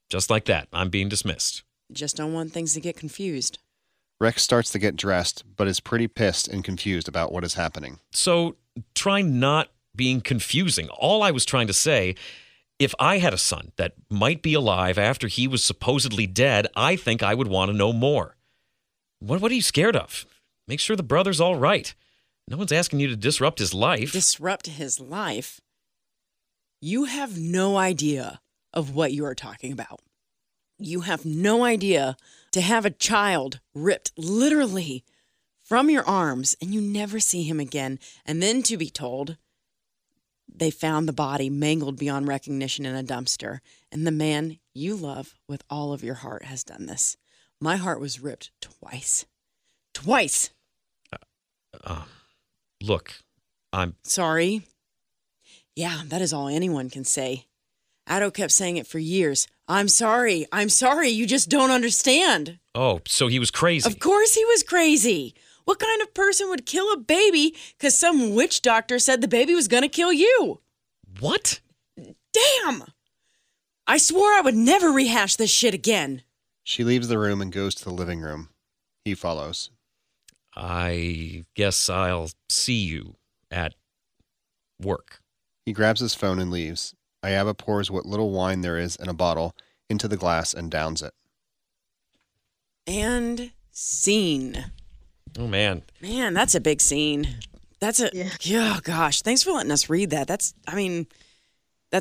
just like that. I'm being dismissed. Just don't want things to get confused. Rex starts to get dressed, but is pretty pissed and confused about what is happening. So try not being confusing. All I was trying to say, if I had a son that might be alive after he was supposedly dead, I think I would want to know more. What are you scared of? Make sure the brother's all right. No one's asking you to disrupt his life. Disrupt his life? You have no idea of what you are talking about. You have no idea to have a child ripped literally from your arms and you never see him again. And then to be told they found the body mangled beyond recognition in a dumpster. And the man you love with all of your heart has done this. My heart was ripped twice. Twice! Look, I'm sorry. Yeah, that is all anyone can say. Addo kept saying it for years. I'm sorry. You just don't understand. Oh, so he was crazy. Of course he was crazy. What kind of person would kill a baby because some witch doctor said the baby was going to kill you? What? Damn! I swore I would never rehash this shit again. She leaves the room and goes to the living room. He follows. I guess I'll see you at work. He grabs his phone and leaves. Ayaba pours what little wine there is in a bottle into the glass and downs it. And scene. Oh, man. Man, that's a big scene. Yeah. Oh, gosh. Thanks for letting us read that. That's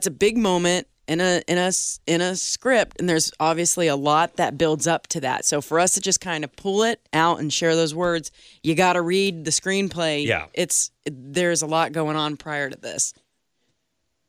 a big moment in a script, and there's obviously a lot that builds up to that. So for us to just kind of pull it out and share those words, you got to read the screenplay. Yeah. There's a lot going on prior to this.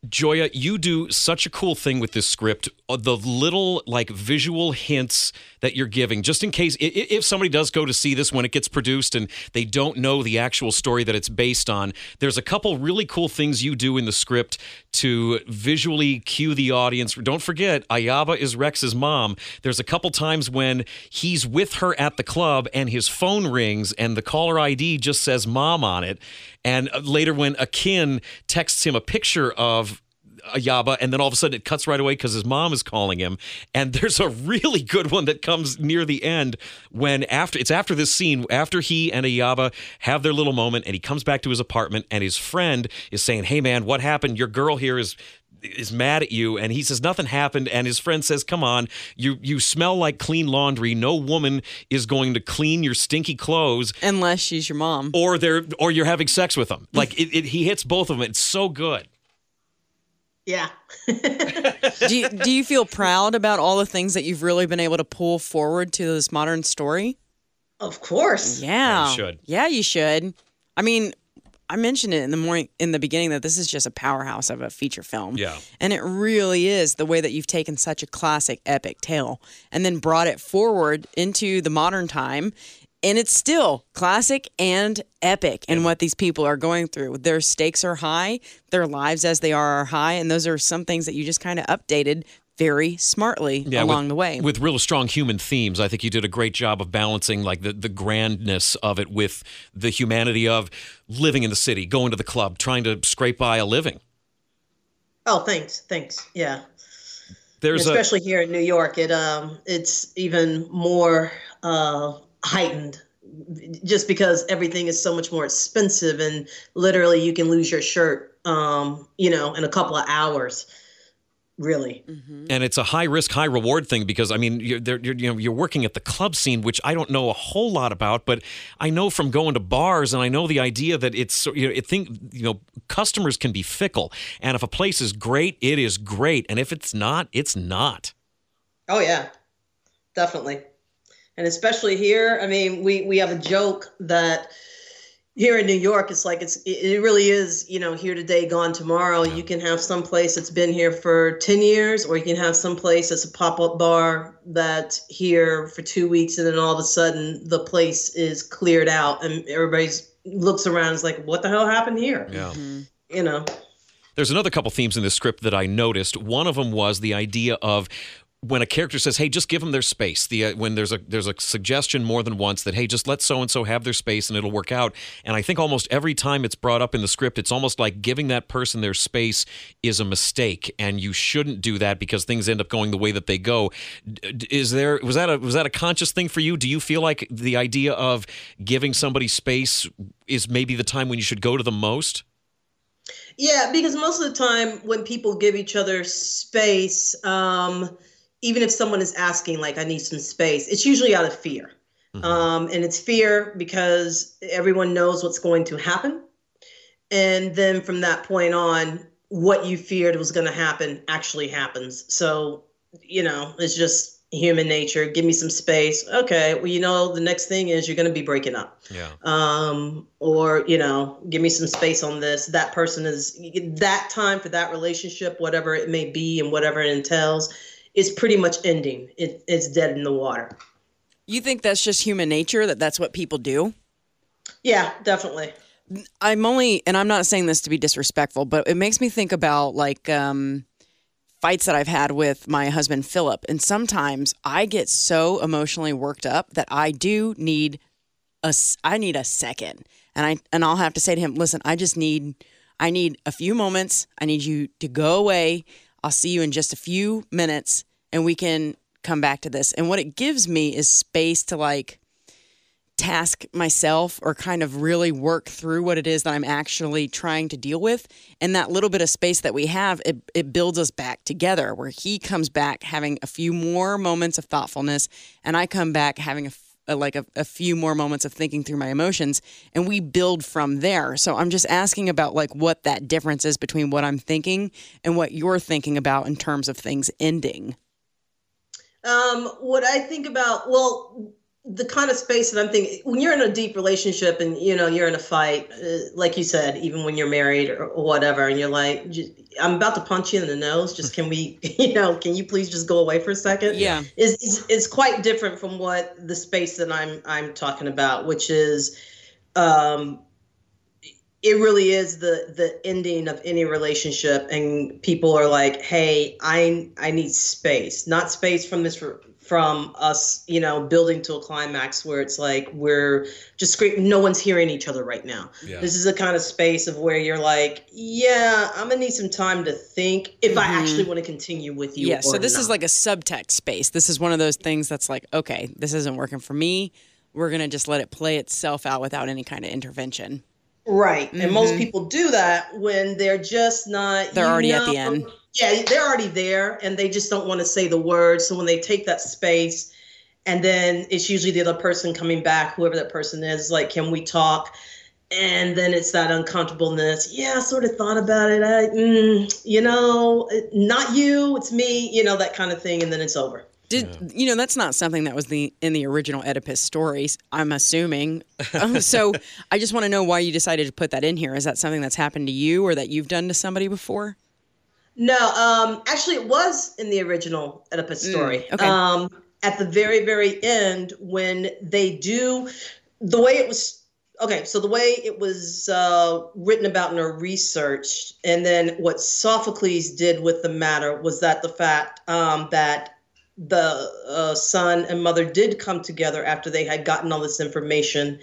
Joya, you do such a cool thing with this script. The little visual hints that you're giving, just in case if somebody does go to see this when it gets produced and they don't know the actual story that it's based on, there's a couple really cool things you do in the script to visually cue the audience. Don't forget, Ayaba is Rex's mom. There's a couple times when he's with her at the club and his phone rings and the caller ID just says mom on it. And later when Akin texts him a picture of Ayaba, and then all of a sudden it cuts right away because his mom is calling him. And there's a really good one that comes near the end when after this scene, after he and Ayaba have their little moment and he comes back to his apartment and his friend is saying, hey, man, what happened? Your girl here is is mad at you, and he says nothing happened, and his friend says, come on, you smell like clean laundry. No woman is going to clean your stinky clothes unless she's your mom, or you're having sex with them. Like he hits both of them. It's so good. Yeah. do you feel proud about all the things that you've really been able to pull forward to this modern story? Of course. Yeah. You should. Yeah, you should. I mean, I mentioned it in the beginning that this is just a powerhouse of a feature film. Yeah. And it really is, the way that you've taken such a classic epic tale and then brought it forward into the modern time. And it's still classic and epic in what these people are going through. Their stakes are high. Their lives as they are high. And those are some things that you just kind of updated very smartly along the way. With real strong human themes. I think you did a great job of balancing like the grandness of it with the humanity of living in the city, going to the club, trying to scrape by a living. Oh, thanks. Yeah. Especially here in New York, it's even more heightened, just because everything is so much more expensive, and literally you can lose your shirt, in a couple of hours. Really. Mm-hmm. And it's a high risk, high reward thing, because I mean, you're working at the club scene, which I don't know a whole lot about, but I know from going to bars, and I know the idea that customers can be fickle, and if a place is great, it is great, and if it's not, it's not. Oh yeah, definitely. And especially here, I mean, we have a joke that here in New York, it's like it really is, here today, gone tomorrow. You can have some place that's been here for 10 years, or you can have some place that's a pop-up bar that's here for 2 weeks, and then all of a sudden the place is cleared out and everybody looks around and is like, what the hell happened here? Yeah. Mm-hmm. There's another couple themes in this script that I noticed. One of them was the idea of, when a character says, hey, just give them their space, when there's a suggestion more than once that, hey, just let so-and-so have their space and it'll work out. And I think almost every time it's brought up in the script, it's almost like giving that person their space is a mistake, and you shouldn't do that because things end up going the way that they go. Was that a conscious thing for you? Do you feel like the idea of giving somebody space is maybe the time when you should go to the most? Yeah, because most of the time when people give each other space, even if someone is asking, like, I need some space, it's usually out of fear. Mm-hmm. And it's fear because everyone knows what's going to happen. And then from that point on, what you feared was going to happen actually happens. So, it's just human nature. Give me some space. Okay, well, the next thing is you're going to be breaking up. Yeah. Or give me some space on this. That person is, that time for that relationship, whatever it may be and whatever it entails, it's pretty much ending. It's dead in the water. You think that's just human nature, that's what people do? Yeah, definitely. I'm not saying this to be disrespectful, but it makes me think about like fights that I've had with my husband, Philip. And sometimes I get so emotionally worked up that I do need a second. And I'll have to say to him, listen, I need a few moments. I need you to go away. I'll see you in just a few minutes, and we can come back to this. And what it gives me is space to like task myself or kind of really work through what it is that I'm actually trying to deal with. And that little bit of space that we have, it builds us back together, where he comes back having a few more moments of thoughtfulness, and I come back having a few more moments of thinking through my emotions, and we build from there. So I'm just asking about like what that difference is between what I'm thinking and what you're thinking about in terms of things ending. What I think about, well, the kind of space that I'm thinking, when you're in a deep relationship and, you're in a fight, like you said, even when you're married or whatever, and you're like, I'm about to punch you in the nose. Just can you please just go away for a second? Yeah. It's quite different from what the space that I'm talking about, which is, it really is the ending of any relationship. And people are like, hey, I need space, not space from this from us, building to a climax where it's like we're just screaming, no one's hearing each other right now. Yeah. This is the kind of space of where you're like, yeah, I'm gonna need some time to think if I actually want to continue with you. Yeah, so this is like a subtext space. This is one of those things that's like, okay, this isn't working for me. We're gonna just let it play itself out without any kind of intervention. Right, and most people do that when they're just not. They're already at the end. Yeah, they're already there and they just don't want to say the words. So when they take that space, and then it's usually the other person coming back, whoever that person is, like, can we talk? And then it's that uncomfortableness. Yeah, I sort of thought about it. Not you, it's me, you know, that kind of thing. And then it's over. That's not something that was in the original Oedipus stories, I'm assuming. So I just want to know why you decided to put that in here. Is that something that's happened to you or that you've done to somebody before? No, actually it was in the original Oedipus story. Okay. At the very, very end when they do, the way it was, okay, so the way it was written about in her research, and then what Sophocles did with the matter was that the fact that the son and mother did come together after they had gotten all this information.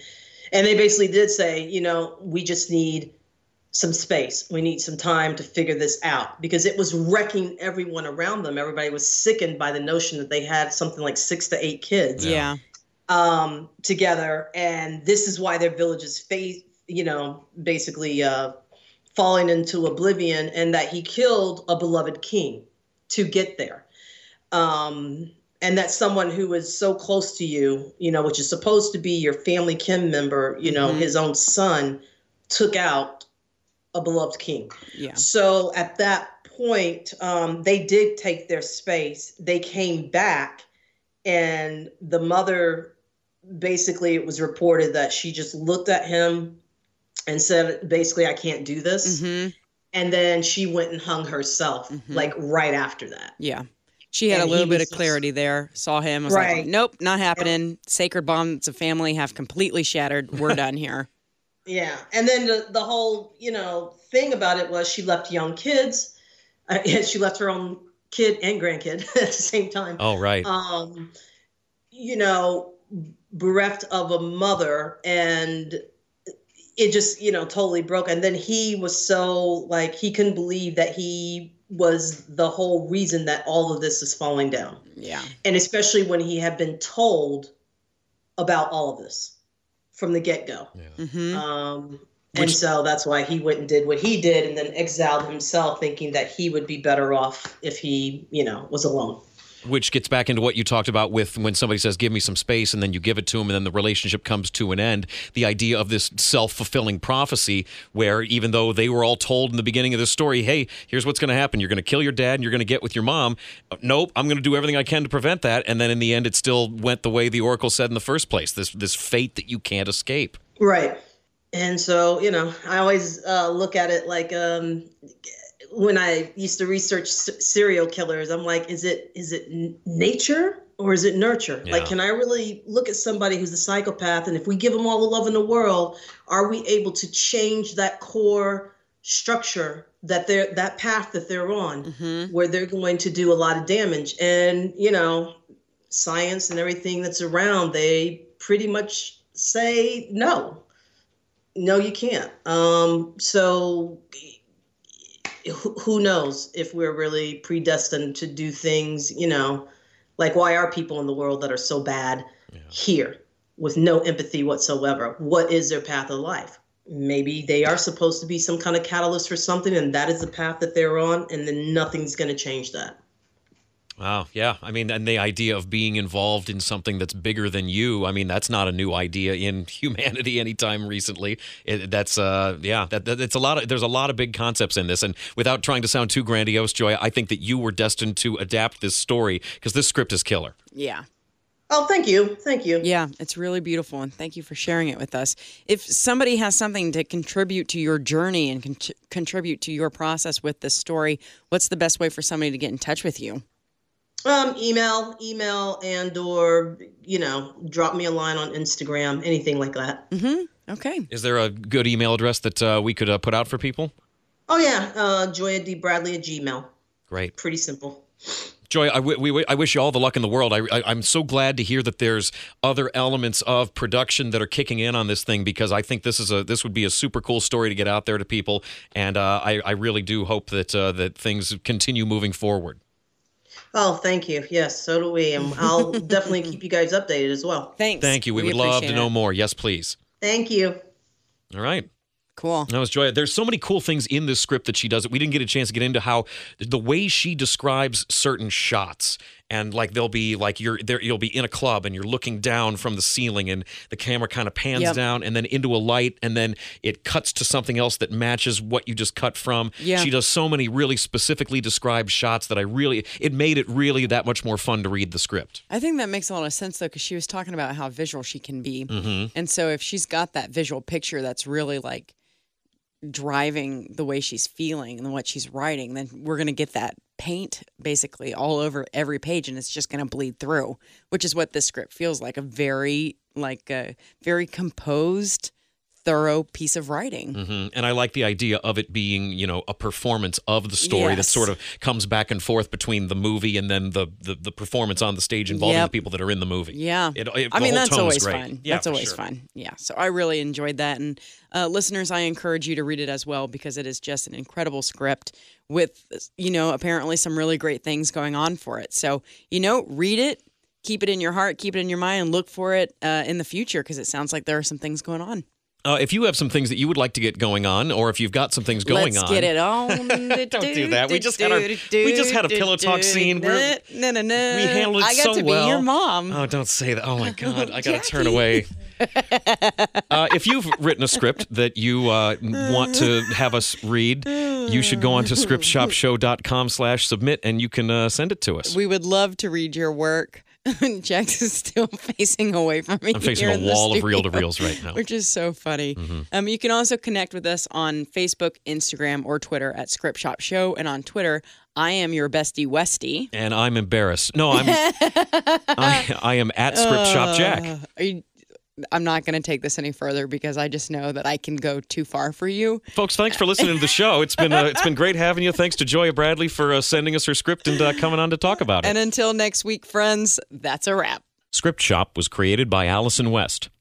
And they basically did say, you know, we just need some space. We need some time to figure this out, because it was wrecking everyone around them. Everybody was sickened by the notion that they had something like 6 to 8 kids together. And this is why their village is falling into oblivion, and that he killed a beloved king to get there. And that's someone who is so close to you, you know, which is supposed to be your family kin member, you know, his own son took out a beloved king. Yeah. So at that point, they did take their space. They came back, and the mother, basically it was reported that she just looked at him and said, basically, I can't do this. Mm-hmm. And then she went and hung herself like right after that. Yeah. She had a little bit of clarity there, saw him, was like, nope, not happening. Yep. Sacred bond that's a family have completely shattered. We're done here. Yeah. And then the whole, you know, thing about it was she left young kids. She left her own kid and grandkid at the same time. Oh, right. You know, bereft of a mother, and it just, you know, totally broke. And then he was so, like, he couldn't believe that he was the whole reason that all of this is falling down. Yeah. And especially when he had been told about all of this from the get-go. Yeah. Mm-hmm. And so that's why he went and did what he did, and then exiled himself, thinking that he would be better off if he, you know, was alone. Which gets back into what you talked about with when somebody says, give me some space, and then you give it to them, and then the relationship comes to an end. The idea of this self-fulfilling prophecy where even though they were all told in the beginning of the story, hey, here's what's going to happen. You're going to kill your dad and you're going to get with your mom. Nope, I'm going to do everything I can to prevent that. And then in the end, it still went the way the oracle said in the first place, this fate that you can't escape. Right. And so, you know, I always look at it like... when I used to research serial killers, I'm like, is it nature or is it nurture? Yeah. Like, can I really look at somebody who's a psychopath, and if we give them all the love in the world, are we able to change that core structure that path that they're on, where they're going to do a lot of damage? And, you know, science and everything that's around, they pretty much say no, you can't. So who knows if we're really predestined to do things, you know, like, why are people in the world that are so bad here with no empathy whatsoever? What is their path of life? Maybe they are supposed to be some kind of catalyst for something, and that is the path that they're on, and then nothing's going to change that. Wow. Yeah. I mean, and the idea of being involved in something that's bigger than you, I mean, that's not a new idea in humanity anytime recently. It's a lot of, there's a lot of big concepts in this. And without trying to sound too grandiose, Joya, I think that you were destined to adapt this story, because this script is killer. Yeah. Oh, thank you. Thank you. Yeah, it's really beautiful. And thank you for sharing it with us. If somebody has something to contribute to your journey and contribute to your process with this story, what's the best way for somebody to get in touch with you? Email, and or, you know, drop me a line on Instagram, anything like that. Mm-hmm. Okay. Is there a good email address that we could put out for people? Oh, yeah. JoyaDBradley@gmail.com. Great. Pretty simple. Joya, I wish you all the luck in the world. I'm so glad to hear that there's other elements of production that are kicking in on this thing, because I think this would be a super cool story to get out there to people, and I really do hope that things continue moving forward. Oh, thank you. Yes, so do we. And I'll definitely keep you guys updated as well. Thanks. Thank you. We would love to know more. Yes, please. Thank you. All right. Cool. That was Joya. There's so many cool things in this script that she does. We didn't get a chance to get into how the way she describes certain shots. And like they'll be like you're there, you'll be in a club and you're looking down from the ceiling, and the camera kind of pans down and then into a light, and then it cuts to something else that matches what you just cut from. Yeah. She does so many really specifically described shots that it made it really that much more fun to read the script. I think that makes a lot of sense though, because she was talking about how visual she can be, and so if she's got that visual picture that's really like driving the way she's feeling and what she's writing, then we're going to get that paint basically all over every page, and it's just going to bleed through, which is what this script feels like, a very composed, thorough piece of writing. And I like the idea of it being, you know, a performance of the story that sort of comes back and forth between the movie and then the performance on the stage involving the people that are in the movie. That's always fun. So I really enjoyed that, and listeners, I encourage you to read it as well, because it is just an incredible script with, you know, apparently some really great things going on for it. So, you know, read it. Keep it in your heart, keep it in your mind, and look for it in the future, because it sounds like there are some things going on. If you have some things that you would like to get going on, or if you've got some things going on. Let's get it on. Don't do that. We just had a pillow talk scene. No. We handled it so well. I got to be your mom. Oh, don't say that. Oh, my God. I got to turn away. If you've written a script that you want to have us read, you should go on to scriptshopshow.com/submit, and you can send it to us. We would love to read your work. Jax is still facing away from me. I'm facing a wall of reel-to-reels right now. Which is so funny. You can also connect with us on Facebook, Instagram, or Twitter at Script Shop Show. And on Twitter, I am your bestie, Westy. And I'm embarrassed. No, I'm... I am at Script Shop Jack. I'm not going to take this any further, because I just know that I can go too far for you. Folks, thanks for listening to the show. It's been great having you. Thanks to Joya Bradley for sending us her script and coming on to talk about it. And until next week, friends, that's a wrap. Script Shop was created by Allison West,